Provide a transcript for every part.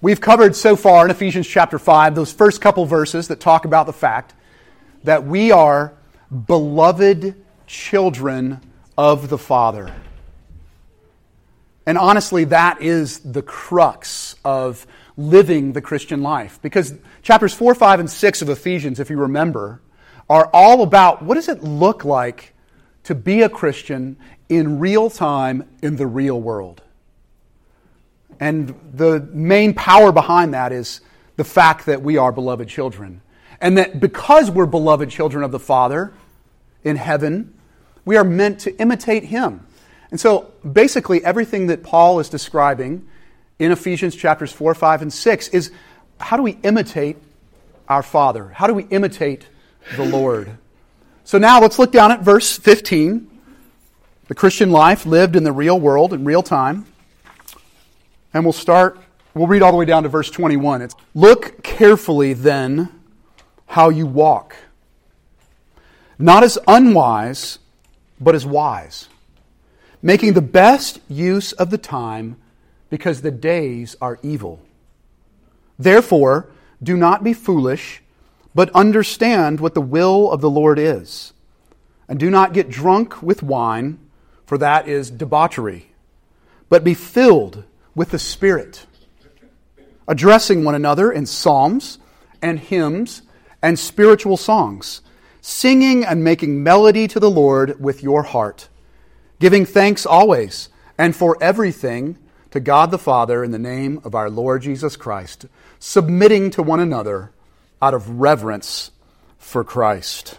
We've covered so far in Ephesians chapter 5 those first couple verses that talk about the fact that we are beloved children of the Father. And honestly, that is the crux of living the Christian life. Because chapters 4, 5, and 6 of Ephesians, if you remember, are all about what does it look like to be a Christian in real time in the real world. And the main power behind that is the fact that we are beloved children. And that because we're beloved children of the Father in heaven, we are meant to imitate Him. And so basically everything that Paul is describing in Ephesians chapters 4, 5, and 6 is how do we imitate our Father? How do we imitate the Lord? So now let's look down at verse 15. The Christian life lived in the real world in real time. And we'll read all the way down to verse 21. It's, "Look carefully then how you walk, not as unwise, but as wise, making the best use of the time, because the days are evil. Therefore, do not be foolish, but understand what the will of the Lord is. And do not get drunk with wine, for that is debauchery, but be filled with the Spirit, addressing one another in psalms and hymns and spiritual songs, singing and making melody to the Lord with your heart, giving thanks always and for everything to God the Father in the name of our Lord Jesus Christ, submitting to one another out of reverence for Christ."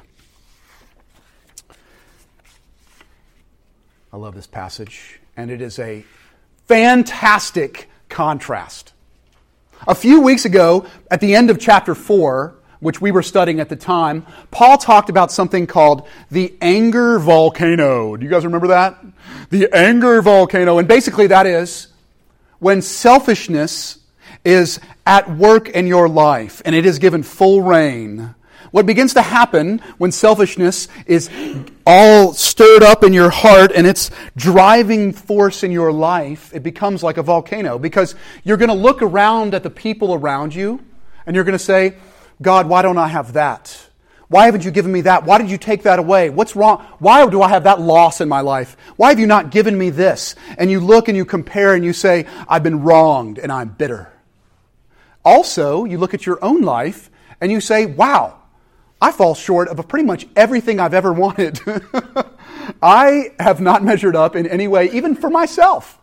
I love this passage, and it is a fantastic contrast. A few weeks ago, at the end of chapter 4, which we were studying at the time, Paul talked about something called the anger volcano. Do you guys remember that? The anger volcano. And basically that is when selfishness is at work in your life and it is given full reign. What begins to happen when selfishness is all stirred up in your heart and it's driving force in your life, it becomes like a volcano, because you're going to look around at the people around you and you're going to say, "God, why don't I have that? Why haven't you given me that? Why did you take that away? What's wrong? Why do I have that loss in my life? Why have you not given me this?" And you look and you compare and you say, "I've been wronged and I'm bitter." Also, you look at your own life and you say, "Wow, I fall short of pretty much everything I've ever wanted." I have not measured up in any way, even for myself.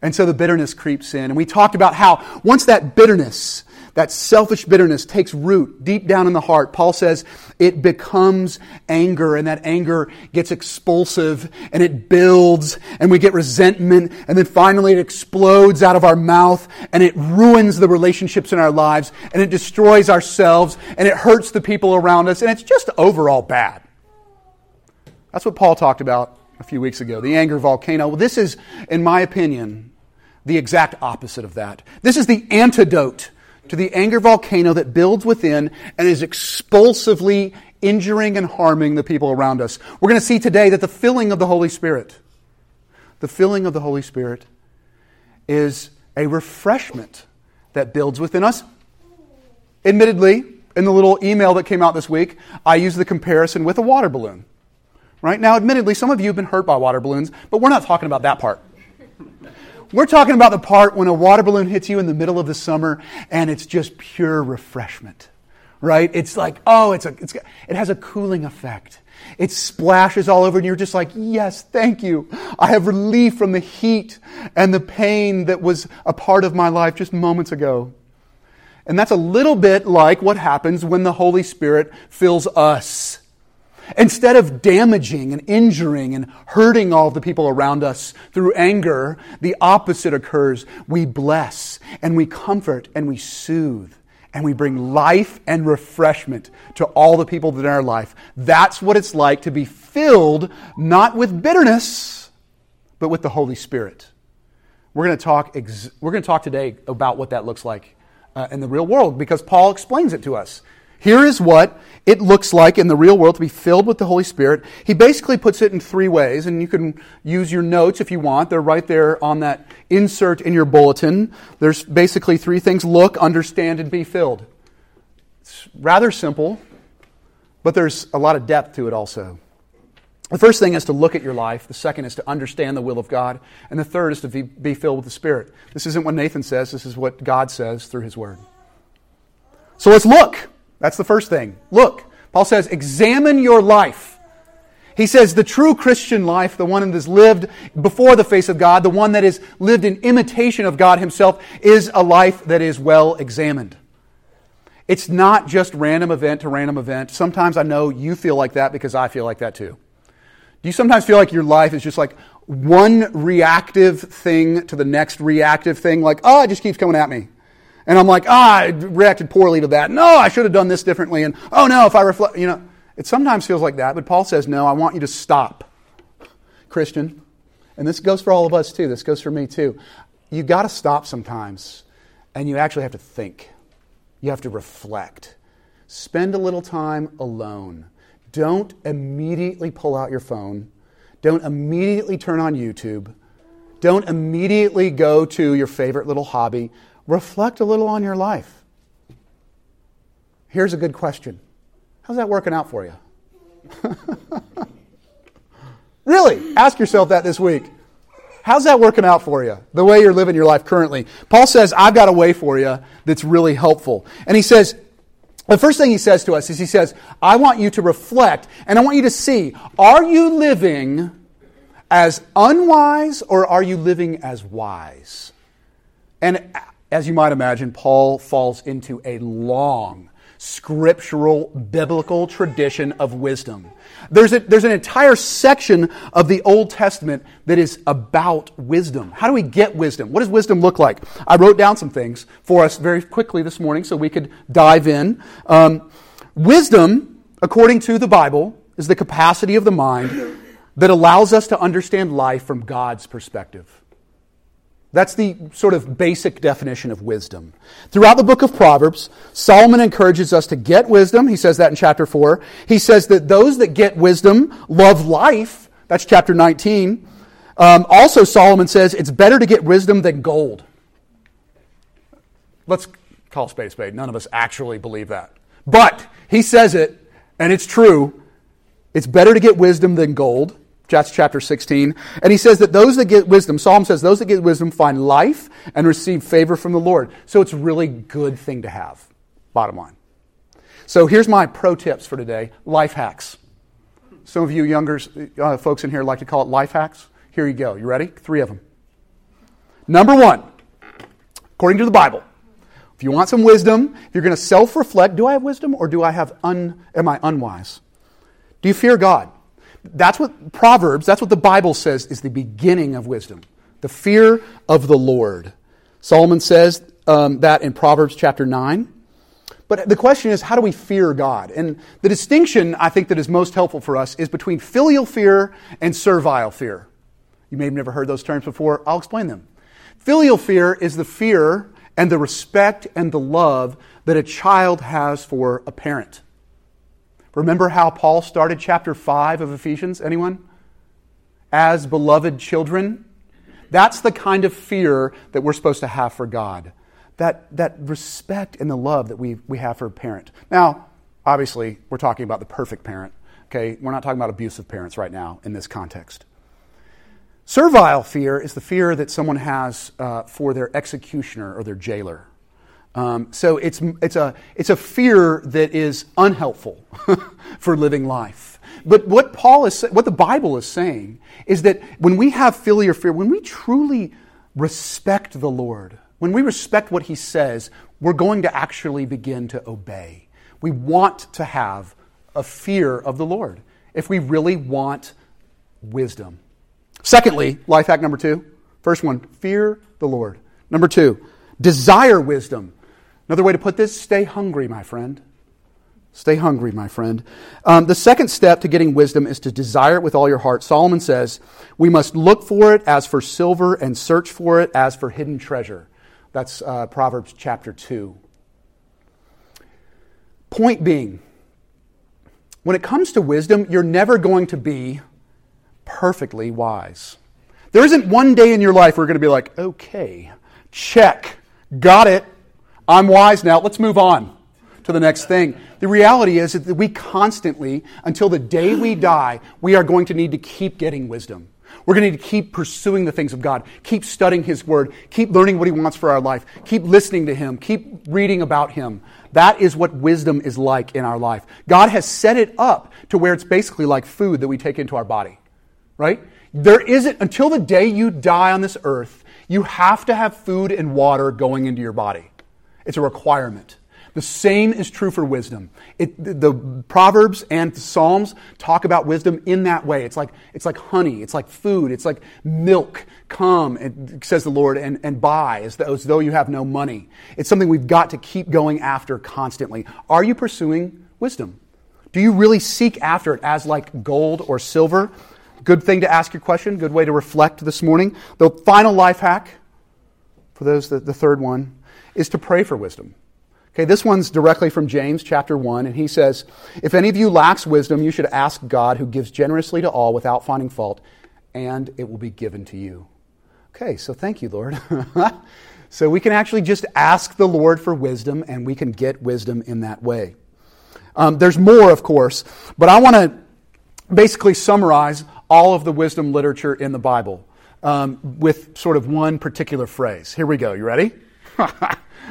And so the bitterness creeps in. And we talked about how once that bitterness, that selfish bitterness, takes root deep down in the heart, Paul says it becomes anger, and that anger gets expulsive and it builds and we get resentment, and then finally it explodes out of our mouth and it ruins the relationships in our lives and it destroys ourselves and it hurts the people around us, and it's just overall bad. That's what Paul talked about a few weeks ago, the anger volcano. Well, this is, in my opinion, the exact opposite of that. This is the antidote to the anger volcano that builds within and is expulsively injuring and harming the people around us. We're going to see today that the filling of the Holy Spirit is a refreshment that builds within us. Admittedly, in the little email that came out this week, I used the comparison with a water balloon. Right? Now, admittedly, some of you have been hurt by water balloons, but we're not talking about that part. We're talking about the part when a water balloon hits you in the middle of the summer and it's just pure refreshment, right? It's like, oh, it has a cooling effect. It splashes all over and you're just like, yes, thank you. I have relief from the heat and the pain that was a part of my life just moments ago. And that's a little bit like what happens when the Holy Spirit fills us. Instead of damaging and injuring and hurting all the people around us through anger, the opposite occurs. We bless and we comfort and we soothe and we bring life and refreshment to all the people in our life. That's what it's like to be filled, not with bitterness, but with the Holy Spirit. We're going to talk today about what that looks like in the real world, because Paul explains it to us. Here is what it looks like in the real world to be filled with the Holy Spirit. He basically puts it in three ways, and you can use your notes if you want. They're right there on that insert in your bulletin. There's basically three things: look, understand, and be filled. It's rather simple, but there's a lot of depth to it also. The first thing is to look at your life. The second is to understand the will of God. And the third is to be filled with the Spirit. This isn't what Nathan says. This is what God says through His Word. So let's look. That's the first thing. Look. Paul says, examine your life. He says the true Christian life, the one that is lived before the face of God, the one that is lived in imitation of God Himself, is a life that is well examined. It's not just random event to random event. Sometimes I know you feel like that because I feel like that too. Do you sometimes feel like your life is just like one reactive thing to the next reactive thing? Like, oh, it just keeps coming at me. And I'm like, I reacted poorly to that. No, I should have done this differently. And, oh no, if I reflect, it sometimes feels like that. But Paul says, no, I want you to stop, Christian. And this goes for all of us too. This goes for me too. You got to stop sometimes. And you actually have to think. You have to reflect. Spend a little time alone. Don't immediately pull out your phone. Don't immediately turn on YouTube. Don't immediately go to your favorite little hobby. Reflect a little on your life. Here's a good question. How's that working out for you? Really, ask yourself that this week. How's that working out for you, the way you're living your life currently? Paul says, I've got a way for you that's really helpful. And he says, the first thing he says to us is he says, I want you to reflect and I want you to see, are you living as unwise or are you living as wise? And as you might imagine, Paul falls into a long scriptural, biblical tradition of wisdom. There's an entire section of the Old Testament that is about wisdom. How do we get wisdom? What does wisdom look like? I wrote down some things for us very quickly this morning so we could dive in. Wisdom, according to the Bible, is the capacity of the mind that allows us to understand life from God's perspective. That's the sort of basic definition of wisdom. Throughout the book of Proverbs, Solomon encourages us to get wisdom. He says that in chapter 4. He says that those that get wisdom love life. That's chapter 19. Also, Solomon says it's better to get wisdom than gold. Let's call spade a spade. None of us actually believe that. But he says it, and it's true. It's better to get wisdom than gold. That's chapter 16. And he says that those that get wisdom, Psalm says, those that get wisdom find life and receive favor from the Lord. So it's a really good thing to have, bottom line. So here's my pro tips for today, life hacks. Some of you younger folks in here like to call it life hacks. Here you go. You ready? 3 of them. Number 1, according to the Bible, if you want some wisdom, if you're going to self-reflect, do I have wisdom or do I have am I unwise? Do you fear God? That's what Proverbs, that's what the Bible says is the beginning of wisdom. The fear of the Lord. Solomon says that in Proverbs chapter 9. But the question is, how do we fear God? And the distinction, I think, that is most helpful for us is between filial fear and servile fear. You may have never heard those terms before. I'll explain them. Filial fear is the fear and the respect and the love that a child has for a parent. Remember how Paul started chapter 5 of Ephesians? Anyone? As beloved children. That's the kind of fear that we're supposed to have for God. That respect and the love that we have for a parent. Now, obviously, we're talking about the perfect parent. Okay, we're not talking about abusive parents right now in this context. Servile fear is the fear that someone has for their executioner or their jailer. So it's a fear that is unhelpful for living life. But what the Bible is saying is that when we have filial fear, when we truly respect the Lord, when we respect what He says, we're going to actually begin to obey. We want to have a fear of the Lord if we really want wisdom. Secondly, life hack number 2. First one, fear the Lord. Number 2, desire wisdom. Another way to put this, stay hungry, my friend. Stay hungry, my friend. The second step to getting wisdom is to desire it with all your heart. Solomon says, we must look for it as for silver and search for it as for hidden treasure. That's Proverbs chapter 2. Point being, when it comes to wisdom, you're never going to be perfectly wise. There isn't one day in your life where you're going to be like, okay, check, got it, I'm wise now, let's move on to the next thing. The reality is that we constantly, until the day we die, we are going to need to keep getting wisdom. We're going to need to keep pursuing the things of God, keep studying His Word, keep learning what He wants for our life, keep listening to Him, keep reading about Him. That is what wisdom is like in our life. God has set it up to where it's basically like food that we take into our body, right? There isn't, until the day you die on this earth, you have to have food and water going into your body. It's a requirement. The same is true for wisdom. The Proverbs and the Psalms talk about wisdom in that way. It's like honey. It's like food. It's like milk. Come, and, says the Lord, and buy as though you have no money. It's something we've got to keep going after constantly. Are you pursuing wisdom? Do you really seek after it as like gold or silver? Good thing to ask your question. Good way to reflect this morning. The final life hack, for those, the third one, is to pray for wisdom. Okay, this one's directly from James chapter 1, and he says, if any of you lacks wisdom, you should ask God, who gives generously to all without finding fault, and it will be given to you. Okay, so thank you, Lord. So we can actually just ask the Lord for wisdom, and we can get wisdom in that way. There's more, of course, but I want to basically summarize all of the wisdom literature in the Bible with sort of one particular phrase. Here we go. You ready?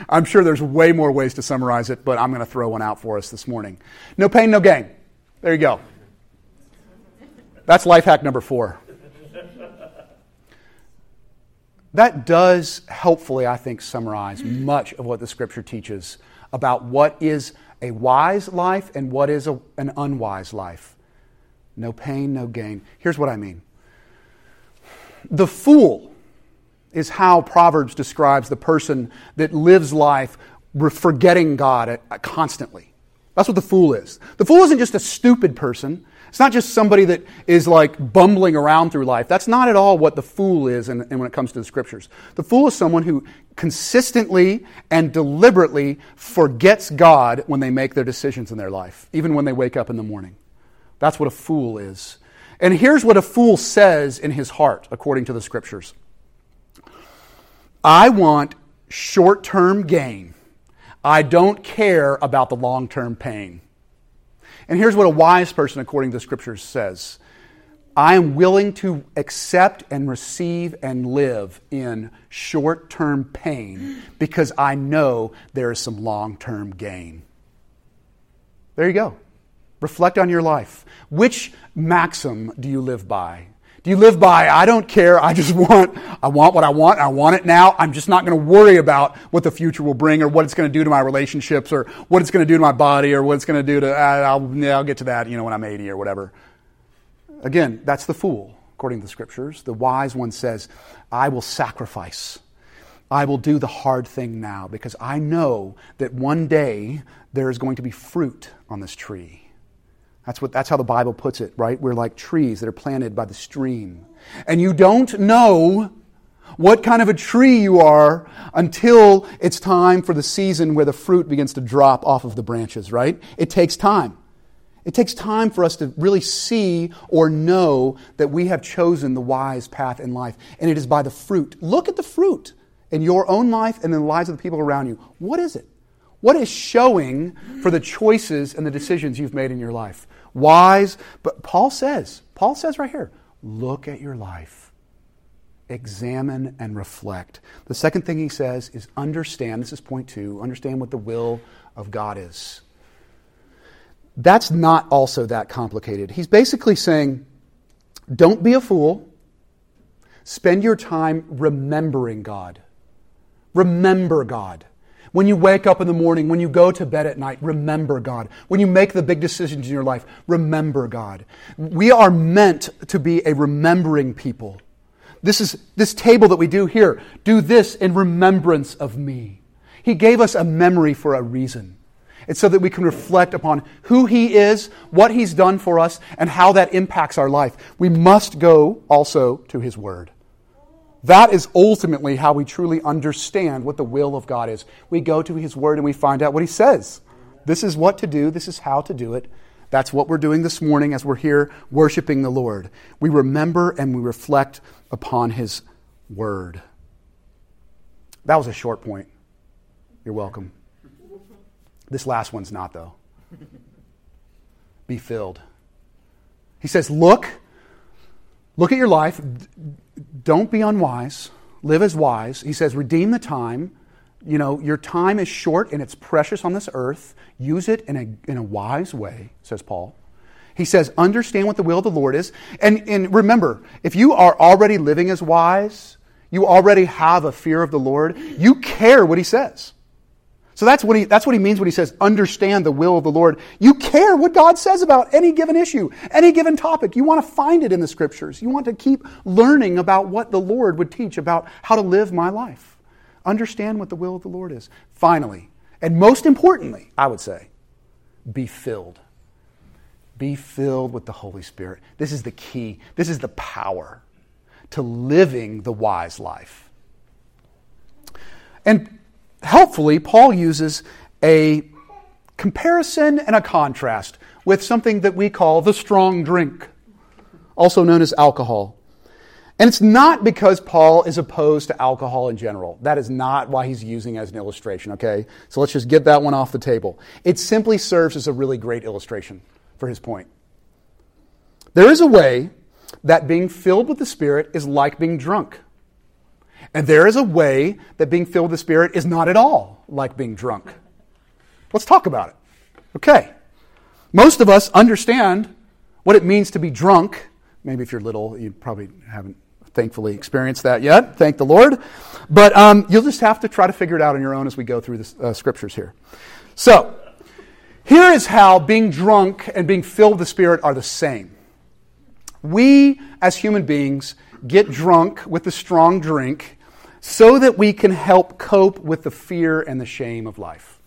I'm sure there's way more ways to summarize it, but I'm going to throw one out for us this morning. No pain, no gain. There you go. That's life hack number 4. That does helpfully, I think, summarize much of what the Scripture teaches about what is a wise life and what is an unwise life. No pain, no gain. Here's what I mean. The fool is how Proverbs describes the person that lives life forgetting God constantly. That's what the fool is. The fool isn't just a stupid person. It's not just somebody that is like bumbling around through life. That's not at all what the fool is and when it comes to the Scriptures. The fool is someone who consistently and deliberately forgets God when they make their decisions in their life, even when they wake up in the morning. That's what a fool is. And here's what a fool says in his heart, according to the Scriptures. I want short-term gain. I don't care about the long-term pain. And here's what a wise person, according to the Scriptures, says. I am willing to accept and receive and live in short-term pain because I know there is some long-term gain. There you go. Reflect on your life. Which maxim do you live by? Do you live by, I don't care, I want what I want it now, I'm just not going to worry about what the future will bring or what it's going to do to my relationships or what it's going to do to my body or what it's going to do to, I'll get to that, when I'm 80 or whatever. Again, that's the fool, according to the Scriptures. The wise one says, I will sacrifice. I will do the hard thing now because I know that one day there is going to be fruit on this tree. That's how the Bible puts it, right? We're like trees that are planted by the stream. And you don't know what kind of a tree you are until it's time for the season where the fruit begins to drop off of the branches, right? It takes time. It takes time for us to really see or know that we have chosen the wise path in life. And it is by the fruit. Look at the fruit in your own life and in the lives of the people around you. What is it? What is showing for the choices and the decisions you've made in your life? Wise, but Paul says right here, look at your life. Examine and reflect. The second thing he says is understand, this is point 2, understand what the will of God is. That's not also that complicated. He's basically saying, don't be a fool. Spend your time remembering God. Remember God. When you wake up in the morning, when you go to bed at night, remember God. When you make the big decisions in your life, remember God. We are meant to be a remembering people. This table that we do here. Do this in remembrance of me. He gave us a memory for a reason. It's so that we can reflect upon who He is, what He's done for us, and how that impacts our life. We must go also to His Word. That is ultimately how we truly understand what the will of God is. We go to His Word and we find out what He says. This is what to do. This is how to do it. That's what we're doing this morning as we're here worshiping the Lord. We remember and we reflect upon His Word. That was a short point. You're welcome. This last one's not, though. Be filled. He says, look at your life. Don't be unwise. Live as wise. He says, redeem the time. You know, your time is short and it's precious on this earth. Use it in a wise way, says Paul. He says, understand what the will of the Lord is. And remember, if you are already living as wise, you already have a fear of the Lord, you care what He says. So that's what he means when he says, understand the will of the Lord. You care what God says about any given issue, any given topic. You want to find it in the Scriptures. You want to keep learning about what the Lord would teach about how to live my life. Understand what the will of the Lord is. Finally, and most importantly, I would say, be filled. Be filled with the Holy Spirit. This is the key. This is the power to living the wise life. And helpfully, Paul uses a comparison and a contrast with something that we call the strong drink, also known as alcohol. And it's not because Paul is opposed to alcohol in general. That is not why he's using it as an illustration, okay? So let's just get that one off the table. It simply serves as a really great illustration for his point. There is a way that being filled with the Spirit is like being drunk. And there is a way that being filled with the Spirit is not at all like being drunk. Let's talk about it. Okay. Most of us understand what it means to be drunk. Maybe if you're little, you probably haven't thankfully experienced that yet. Thank the Lord. But you'll just have to try to figure it out on your own as we go through the Scriptures here. So, here is how being drunk and being filled with the Spirit are the same. We, as human beings, get drunk with the strong drink so that we can help cope with the fear and the shame of life.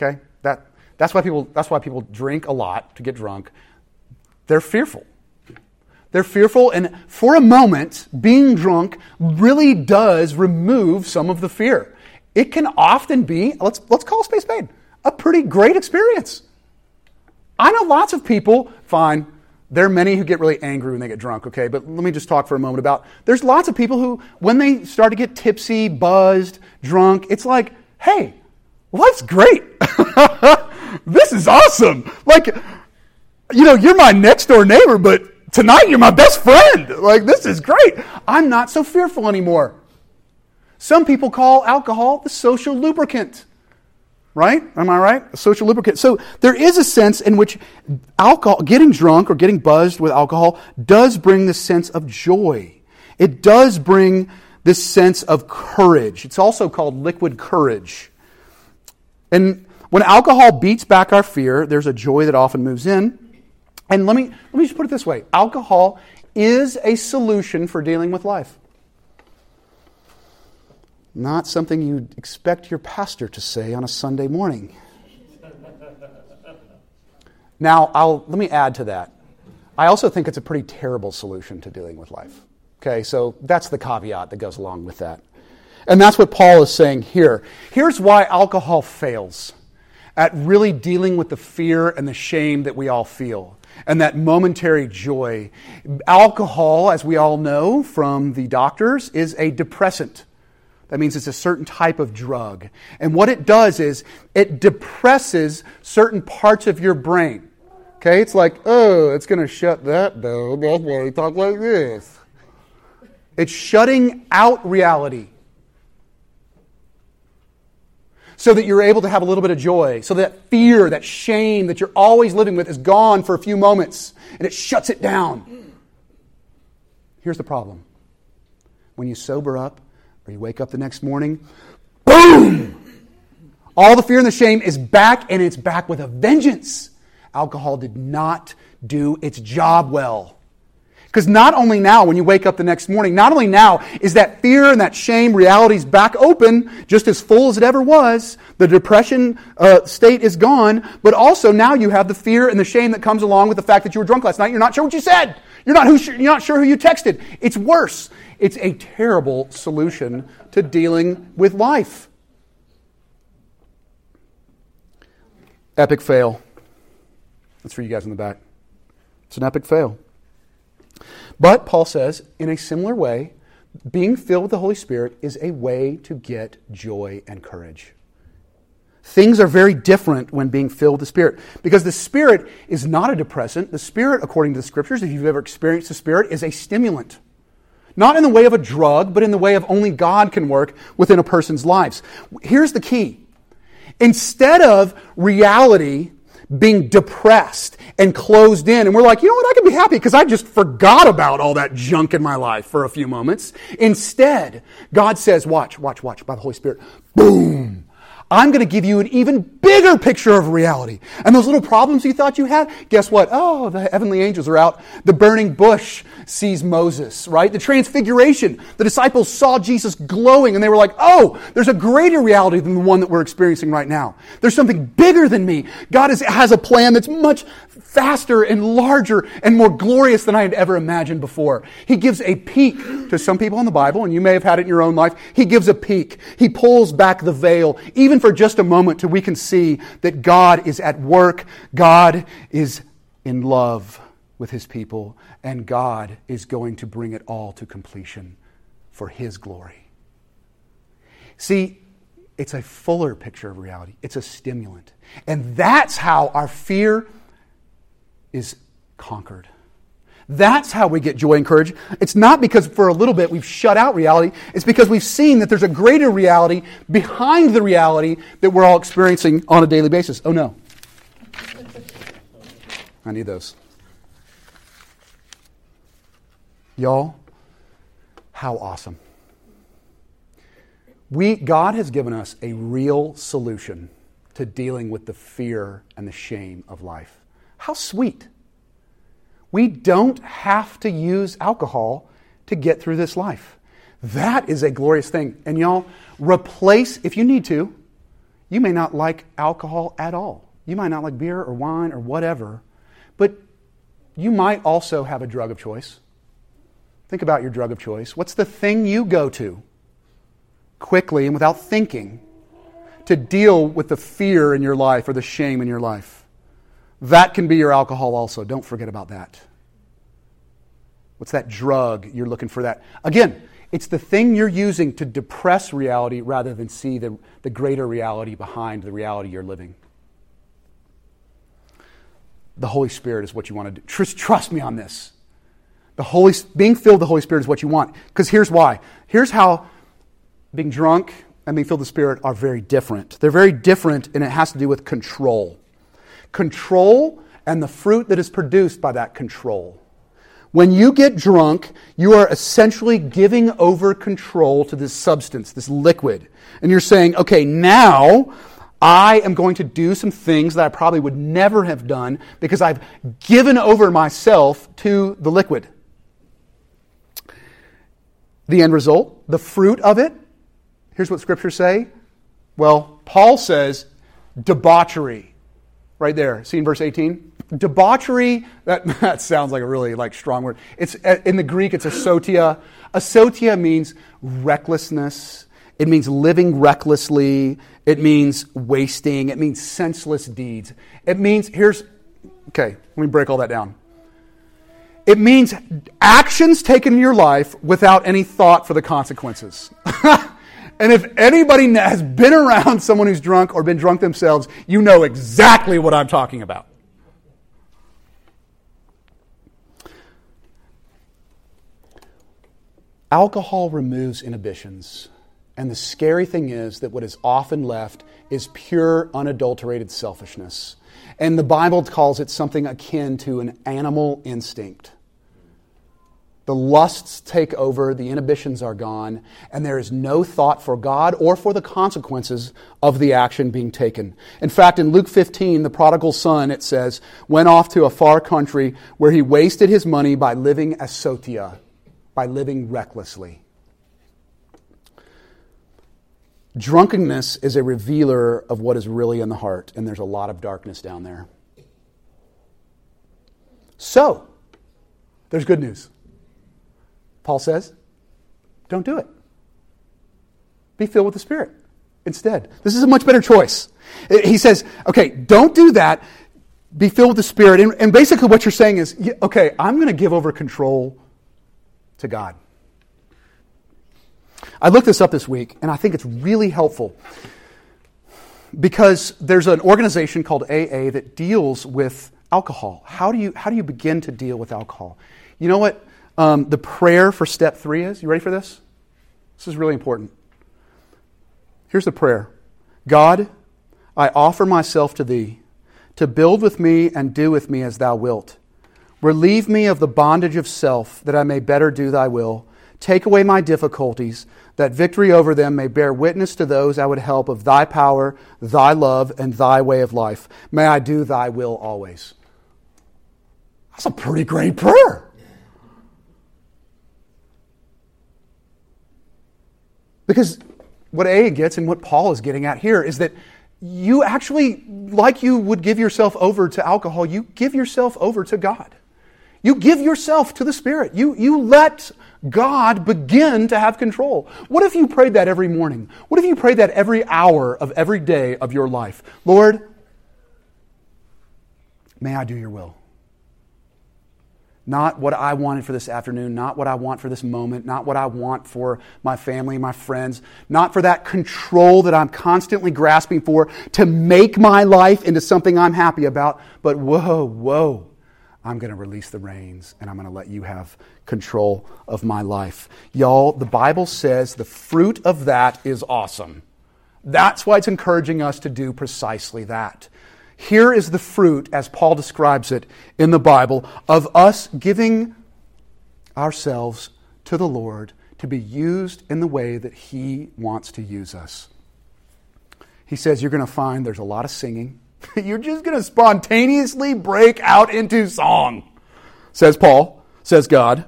Okay? That's why people drink a lot to get drunk. They're fearful. They're fearful, and for a moment, being drunk really does remove some of the fear. It can often be, let's call a spade a spade, a pretty great experience. I know lots of people, fine, there are many who get really angry when they get drunk, okay? But let me just talk for a moment about, there's lots of people who, when they start to get tipsy, buzzed, drunk, it's like, hey, life's great. This is awesome. Like, you know, you're my next door neighbor, but tonight you're my best friend. Like, this is great. I'm not so fearful anymore. Some people call alcohol the social lubricant. Right? Am I right? A social lubricant. So there is a sense in which alcohol, getting drunk or getting buzzed with alcohol, does bring this sense of joy. It does bring this sense of courage. It's also called liquid courage. And when alcohol beats back our fear, there's a joy that often moves in. And let me just put it this way. Alcohol is a solution for dealing with life. Not something you'd expect your pastor to say on a Sunday morning. Now, let me add to that. I also think it's a pretty terrible solution to dealing with life. Okay, so that's the caveat that goes along with that. And that's what Paul is saying here. Here's why alcohol fails at really dealing with the fear and the shame that we all feel, and that momentary joy. Alcohol, as we all know from the doctors, is a depressant. That means it's a certain type of drug. And what it does is it depresses certain parts of your brain. Okay, it's like, oh, it's going to shut that down. That's why we talk like this. It's shutting out reality so that you're able to have a little bit of joy, so that fear, that shame that you're always living with is gone for a few moments, and it shuts it down. Here's the problem. When you sober up, or you wake up the next morning, boom! All the fear and the shame is back, and it's back with a vengeance. Alcohol did not do its job well. Because not only now, when you wake up the next morning, not only now is that fear and that shame reality's back open, just as full as it ever was, the depression state is gone, but also now you have the fear and the shame that comes along with the fact that you were drunk last night. You're not sure what you said. You're not sure who you texted. It's worse. It's a terrible solution to dealing with life. Epic fail. That's for you guys in the back. It's an epic fail. But Paul says, in a similar way, being filled with the Holy Spirit is a way to get joy and courage. Things are very different when being filled with the Spirit, because the Spirit is not a depressant. The Spirit, according to the Scriptures, if you've ever experienced the Spirit, is a stimulant. Not in the way of a drug, but in the way of only God can work within a person's lives. Here's the key. Instead of reality being depressed and closed in, and we're like, you know what, I can be happy because I just forgot about all that junk in my life for a few moments. Instead, God says, watch, by the Holy Spirit, boom, I'm going to give you an even bigger picture of reality. And those little problems you thought you had, guess what? Oh, the heavenly angels are out. The burning bush sees Moses, right? The transfiguration. The disciples saw Jesus glowing and they were like, oh, there's a greater reality than the one that we're experiencing right now. There's something bigger than me. God has a plan that's much faster and larger and more glorious than I had ever imagined before. He gives a peek to some people in the Bible, and you may have had it in your own life. He gives a peek. He pulls back the veil, even for just a moment, till we can see that God is at work, God is in love with His people, and God is going to bring it all to completion for His glory. See, it's a fuller picture of reality. It's a stimulant. And that's how our fear is conquered. That's how we get joy and courage. It's not because for a little bit we've shut out reality. It's because we've seen that there's a greater reality behind the reality that we're all experiencing on a daily basis. Oh no. I need those. Y'all, how awesome. God has given us a real solution to dealing with the fear and the shame of life. How sweet. We don't have to use alcohol to get through this life. That is a glorious thing. And y'all, replace, if you need to, you may not like alcohol at all. You might not like beer or wine or whatever, but you might also have a drug of choice. Think about your drug of choice. What's the thing you go to quickly and without thinking to deal with the fear in your life or the shame in your life? That can be your alcohol also. Don't forget about that. What's that drug you're looking for that? Again, it's the thing you're using to depress reality rather than see the greater reality behind the reality you're living. The Holy Spirit is what you want to do. Trust me on this. Being filled with the Holy Spirit is what you want. Because here's why. Here's how being drunk and being filled with the Spirit are very different. They're very different, and it has to do with control. Control and the fruit that is produced by that control. When you get drunk, you are essentially giving over control to this substance, this liquid. And you're saying, okay, now I am going to do some things that I probably would never have done because I've given over myself to the liquid. The end result, the fruit of it, here's what scriptures say. Well, Paul says debauchery. Right there, see in verse 18? Debauchery, that sounds like a really strong word. It's in the Greek, it's asotia. Asotia means recklessness. It means living recklessly. It means wasting. It means senseless deeds. It means, let me break all that down. It means actions taken in your life without any thought for the consequences. And if anybody has been around someone who's drunk or been drunk themselves, you know exactly what I'm talking about. Alcohol removes inhibitions. And the scary thing is that what is often left is pure, unadulterated selfishness. And the Bible calls it something akin to an animal instinct. The lusts take over, the inhibitions are gone, and there is no thought for God or for the consequences of the action being taken. In fact, in Luke 15, the prodigal son, it says, went off to a far country where he wasted his money by living asotia, by living recklessly. Drunkenness is a revealer of what is really in the heart, and there's a lot of darkness down there. So, there's good news. Paul says, don't do it. Be filled with the Spirit. instead. This is a much better choice. He says, okay, don't do that. Be filled with the Spirit. And basically what you're saying is, okay, I'm going to give over control to God. I looked this up this week, and I think it's really helpful because there's an organization called AA that deals with alcohol. How do you begin to deal with alcohol? You know what the prayer for step 3 is? You ready for this? This is really important. Here's the prayer. God, I offer myself to Thee, to build with me and do with me as Thou wilt. Relieve me of the bondage of self, that I may better do Thy will. Take away my difficulties, that victory over them may bear witness to those I would help of Thy power, Thy love, and Thy way of life. May I do Thy will always. That's a pretty great prayer. Because what AA gets and what Paul is getting at here is that you actually, like you would give yourself over to alcohol, you give yourself over to God. You give yourself to the Spirit. You let God begin to have control. What if you prayed that every morning? What if you prayed that every hour of every day of your life? Lord, may I do your will. Not what I wanted for this afternoon, not what I want for this moment, not what I want for my family, my friends, not for that control that I'm constantly grasping for to make my life into something I'm happy about, but whoa, I'm going to release the reins and I'm going to let you have control of my life. Y'all, the Bible says the fruit of that is awesome. That's why it's encouraging us to do precisely that. Here is the fruit, as Paul describes it in the Bible, of us giving ourselves to the Lord to be used in the way that He wants to use us. He says you're going to find there's a lot of singing. You're just going to spontaneously break out into song, says Paul, says God.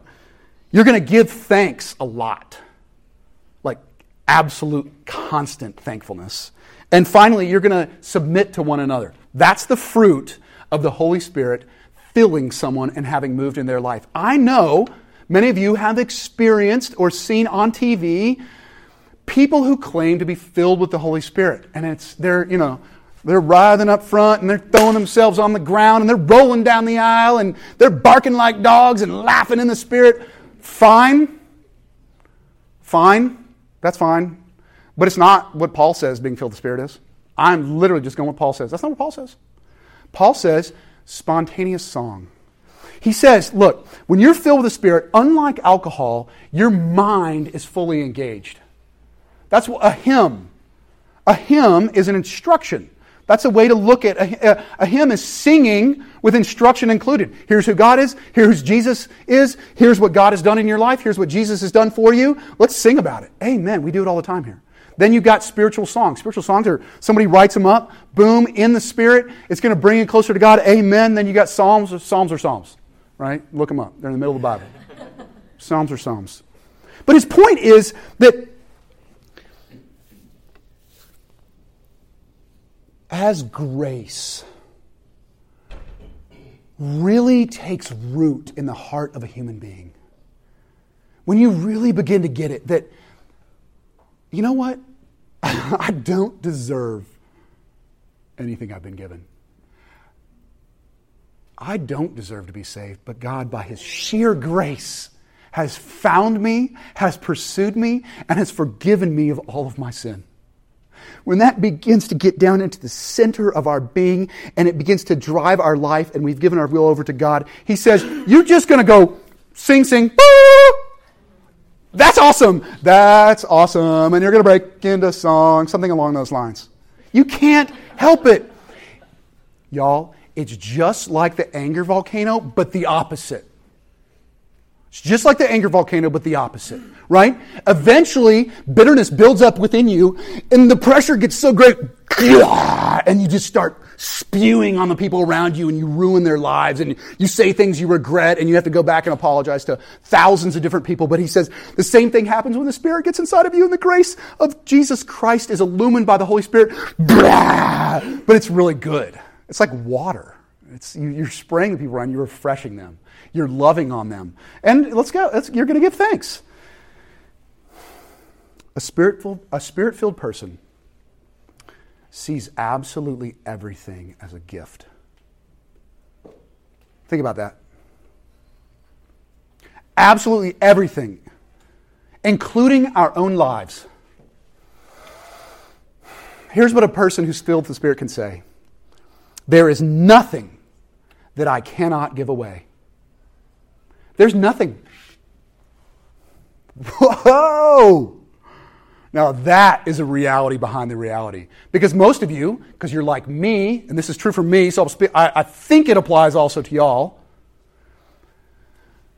You're going to give thanks a lot, like absolute constant thankfulness. And finally, you're going to submit to one another. That's the fruit of the Holy Spirit filling someone and having moved in their life. I know many of you have experienced or seen on TV people who claim to be filled with the Holy Spirit. And they're writhing up front and they're throwing themselves on the ground and they're rolling down the aisle and they're barking like dogs and laughing in the Spirit. Fine. That's fine. But it's not what Paul says being filled with the Spirit is. I'm literally just going with what Paul says. That's not what Paul says. Paul says spontaneous song. He says, look, when you're filled with the Spirit, unlike alcohol, your mind is fully engaged. That's what a hymn. A hymn is an instruction. That's a way to look at a hymn is singing with instruction included. Here's who God is. Here's who Jesus is. Here's what God has done in your life. Here's what Jesus has done for you. Let's sing about it. Amen. We do it all the time here. Then you've got spiritual songs. Spiritual songs are somebody writes them up, boom, in the Spirit. It's going to bring you closer to God. Amen. Then you got Psalms. Psalms are Psalms, right? Look them up. They're in the middle of the Bible. Psalms are Psalms. But his point is that as grace really takes root in the heart of a human being, when you really begin to get it, that you know what? I don't deserve anything I've been given. I don't deserve to be saved, but God, by His sheer grace, has found me, has pursued me, and has forgiven me of all of my sin. When that begins to get down into the center of our being and it begins to drive our life and we've given our will over to God, He says, you're just going to go sing, boo! That's awesome. And you're going to break into song, something along those lines. You can't help it. Y'all, it's just like the anger volcano, but the opposite. It's just like the anger volcano, but the opposite, right? Eventually, bitterness builds up within you, and the pressure gets so great, and you just start spewing on the people around you, and you ruin their lives, and you say things you regret, and you have to go back and apologize to thousands of different people. But he says the same thing happens when the Spirit gets inside of you, and the grace of Jesus Christ is illumined by the Holy Spirit. But it's really good. It's like water. You're spraying the people around, you're refreshing them. You're loving on them. And let's go. You're going to give thanks. A spirit-filled person sees absolutely everything as a gift. Think about that. Absolutely everything, including our own lives. Here's what a person who's filled with the Spirit can say. There is nothing that I cannot give away. There's nothing. Whoa! Now that is a reality behind the reality. Because most of you, because you're like me, and this is true for me, so I think it applies also to y'all.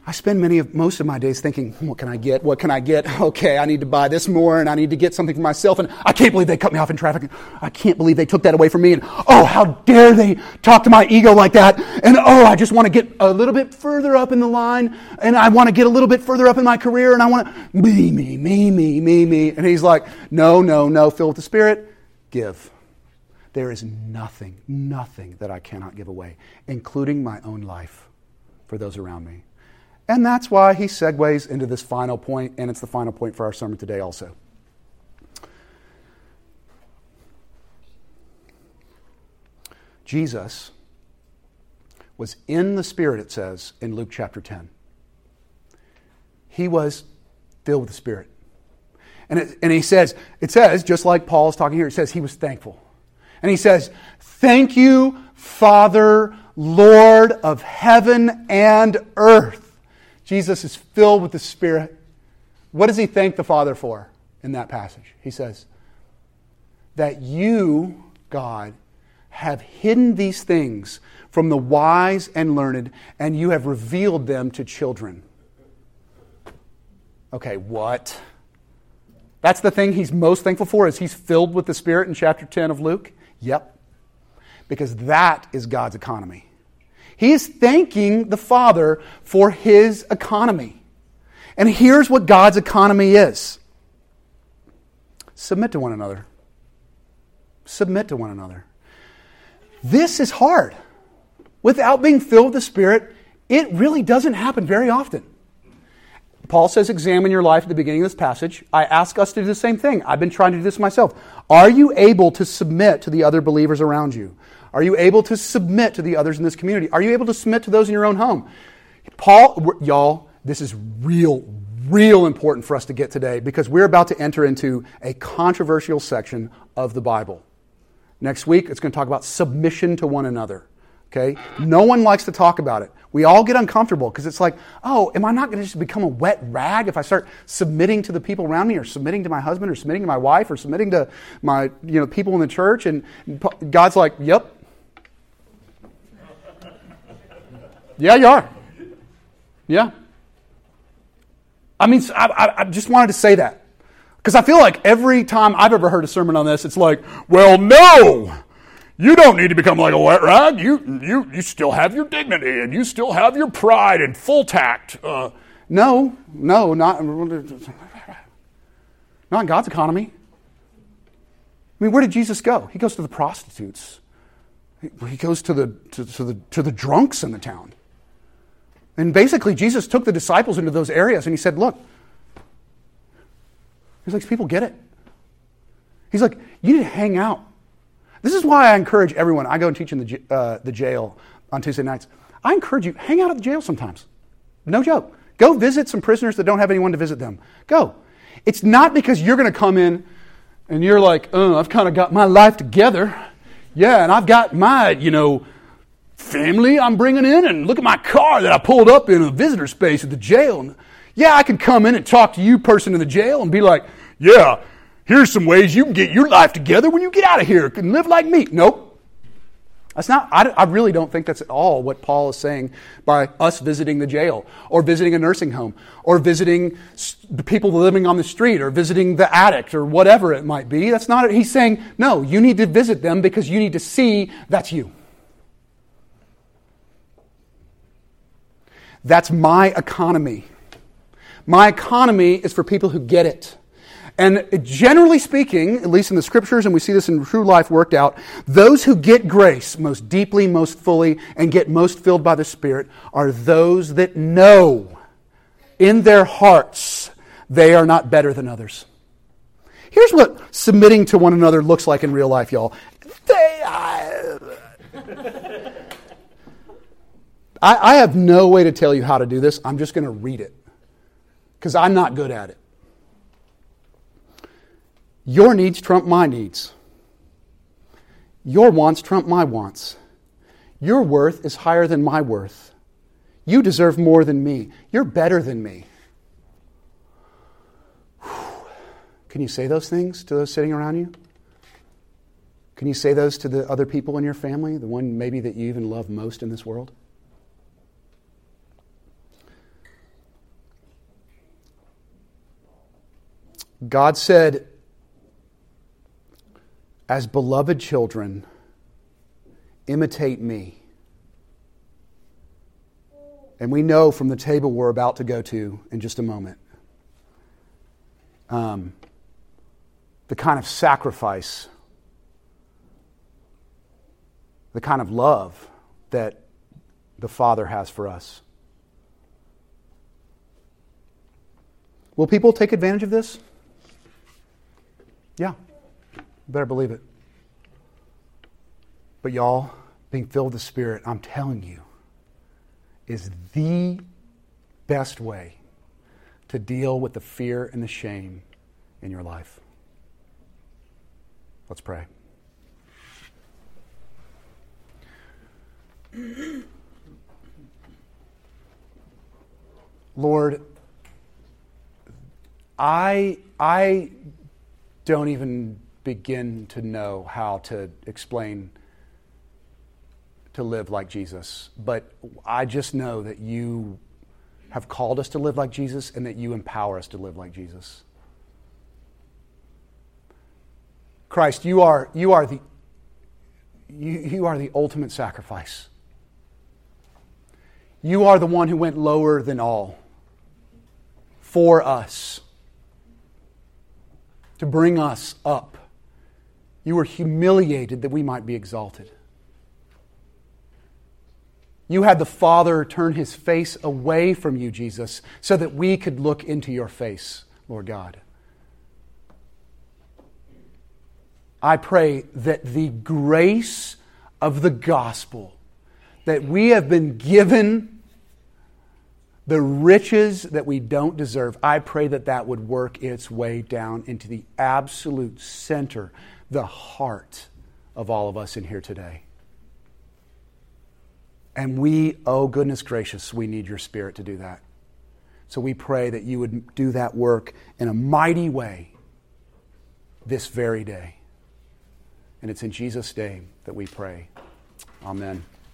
I spend most of my days thinking, what can I get? What can I get? Okay, I need to buy this more, and I need to get something for myself, and I can't believe they cut me off in traffic, and I can't believe they took that away from me, and oh, how dare they talk to my ego like that, and oh, I just want to get a little bit further up in the line, and I want to get a little bit further up in my career, and I want to, me. And he's like, no, fill with the Spirit, give. There is nothing that I cannot give away, including my own life for those around me. And that's why he segues into this final point, and it's the final point for our sermon today also. Jesus was in the Spirit, it says, in Luke chapter 10. He was filled with the Spirit. And it says, just like Paul's talking here, it says he was thankful. And he says, "Thank you, Father, Lord of heaven and earth." Jesus is filled with the Spirit. What does he thank the Father for in that passage? He says, that you, God, have hidden these things from the wise and learned, and you have revealed them to children. Okay, what? That's the thing he's most thankful for, is he's filled with the Spirit in chapter 10 of Luke? Yep. Because that is God's economy. He is thanking the Father for his economy. And here's what God's economy is. Submit to one another. Submit to one another. This is hard. Without being filled with the Spirit, it really doesn't happen very often. Paul says, examine your life at the beginning of this passage. I ask us to do the same thing. I've been trying to do this myself. Are you able to submit to the other believers around you? Are you able to submit to the others in this community? Are you able to submit to those in your own home? Paul, y'all, this is real important for us to get today, because we're about to enter into a controversial section of the Bible. Next week, it's going to talk about submission to one another. Okay? No one likes to talk about it. We all get uncomfortable because it's like, oh, am I not going to just become a wet rag if I start submitting to the people around me, or submitting to my husband, or submitting to my wife, or submitting to my people in the church? And God's like, yep. Yeah, you are. Yeah. I mean, I just wanted to say that, because I feel like every time I've ever heard a sermon on this, it's like, well, no, you don't need to become like a wet rag. You still have your dignity, and you still have your pride and full tact. Not in God's economy. I mean, where did Jesus go? He goes to the prostitutes. He goes to the drunks in the town. And basically, Jesus took the disciples into those areas, and he said, look, he's like, people get it. He's like, you need to hang out. This is why I encourage everyone. I go and teach in the jail on Tuesday nights. I encourage you, hang out at the jail sometimes. No joke. Go visit some prisoners that don't have anyone to visit them. Go. It's not because you're going to come in and you're like, oh, I've kind of got my life together. Yeah, and I've got my, family I'm bringing in, and look at my car that I pulled up in a visitor space at the jail. And yeah, I can come in and talk to you, person in the jail, and be like, yeah, here's some ways you can get your life together when you get out of here and live like me. Nope. That's not, I really don't think that's at all what Paul is saying by us visiting the jail, or visiting a nursing home, or visiting the people living on the street, or visiting the addict, or whatever it might be. That's not it. He's saying, no, you need to visit them because you need to see that's you. That's my economy. My economy is for people who get it. And generally speaking, at least in the Scriptures, and we see this in true life worked out, those who get grace most deeply, most fully, and get most filled by the Spirit are those that know in their hearts they are not better than others. Here's what submitting to one another looks like in real life, y'all. I have no way to tell you how to do this. I'm just going to read it because I'm not good at it. Your needs trump my needs. Your wants trump my wants. Your worth is higher than my worth. You deserve more than me. You're better than me. Can you say those things to those sitting around you? Can you say those to the other people in your family, the one maybe that you even love most in this world? God said, as beloved children, imitate me. And we know from the table we're about to go to in just a moment, the kind of sacrifice, the kind of love that the Father has for us. Will people take advantage of this? Yeah, better believe it. But y'all, being filled with the Spirit, I'm telling you, is the best way to deal with the fear and the shame in your life. Let's pray. Lord, I don't even begin to know how to explain to live like Jesus, but I just know that you have called us to live like Jesus and that you empower us to live like Jesus. Christ, you are the ultimate sacrifice. You are the one who went lower than all for us, to bring us up. You were humiliated that we might be exalted. You had the Father turn his face away from you, Jesus, so that we could look into your face, Lord God. I pray that the grace of the gospel, that we have been given the riches that we don't deserve, I pray that that would work its way down into the absolute center, the heart of all of us in here today. And we, oh goodness gracious, we need your Spirit to do that. So we pray that you would do that work in a mighty way this very day. And it's in Jesus' name that we pray. Amen.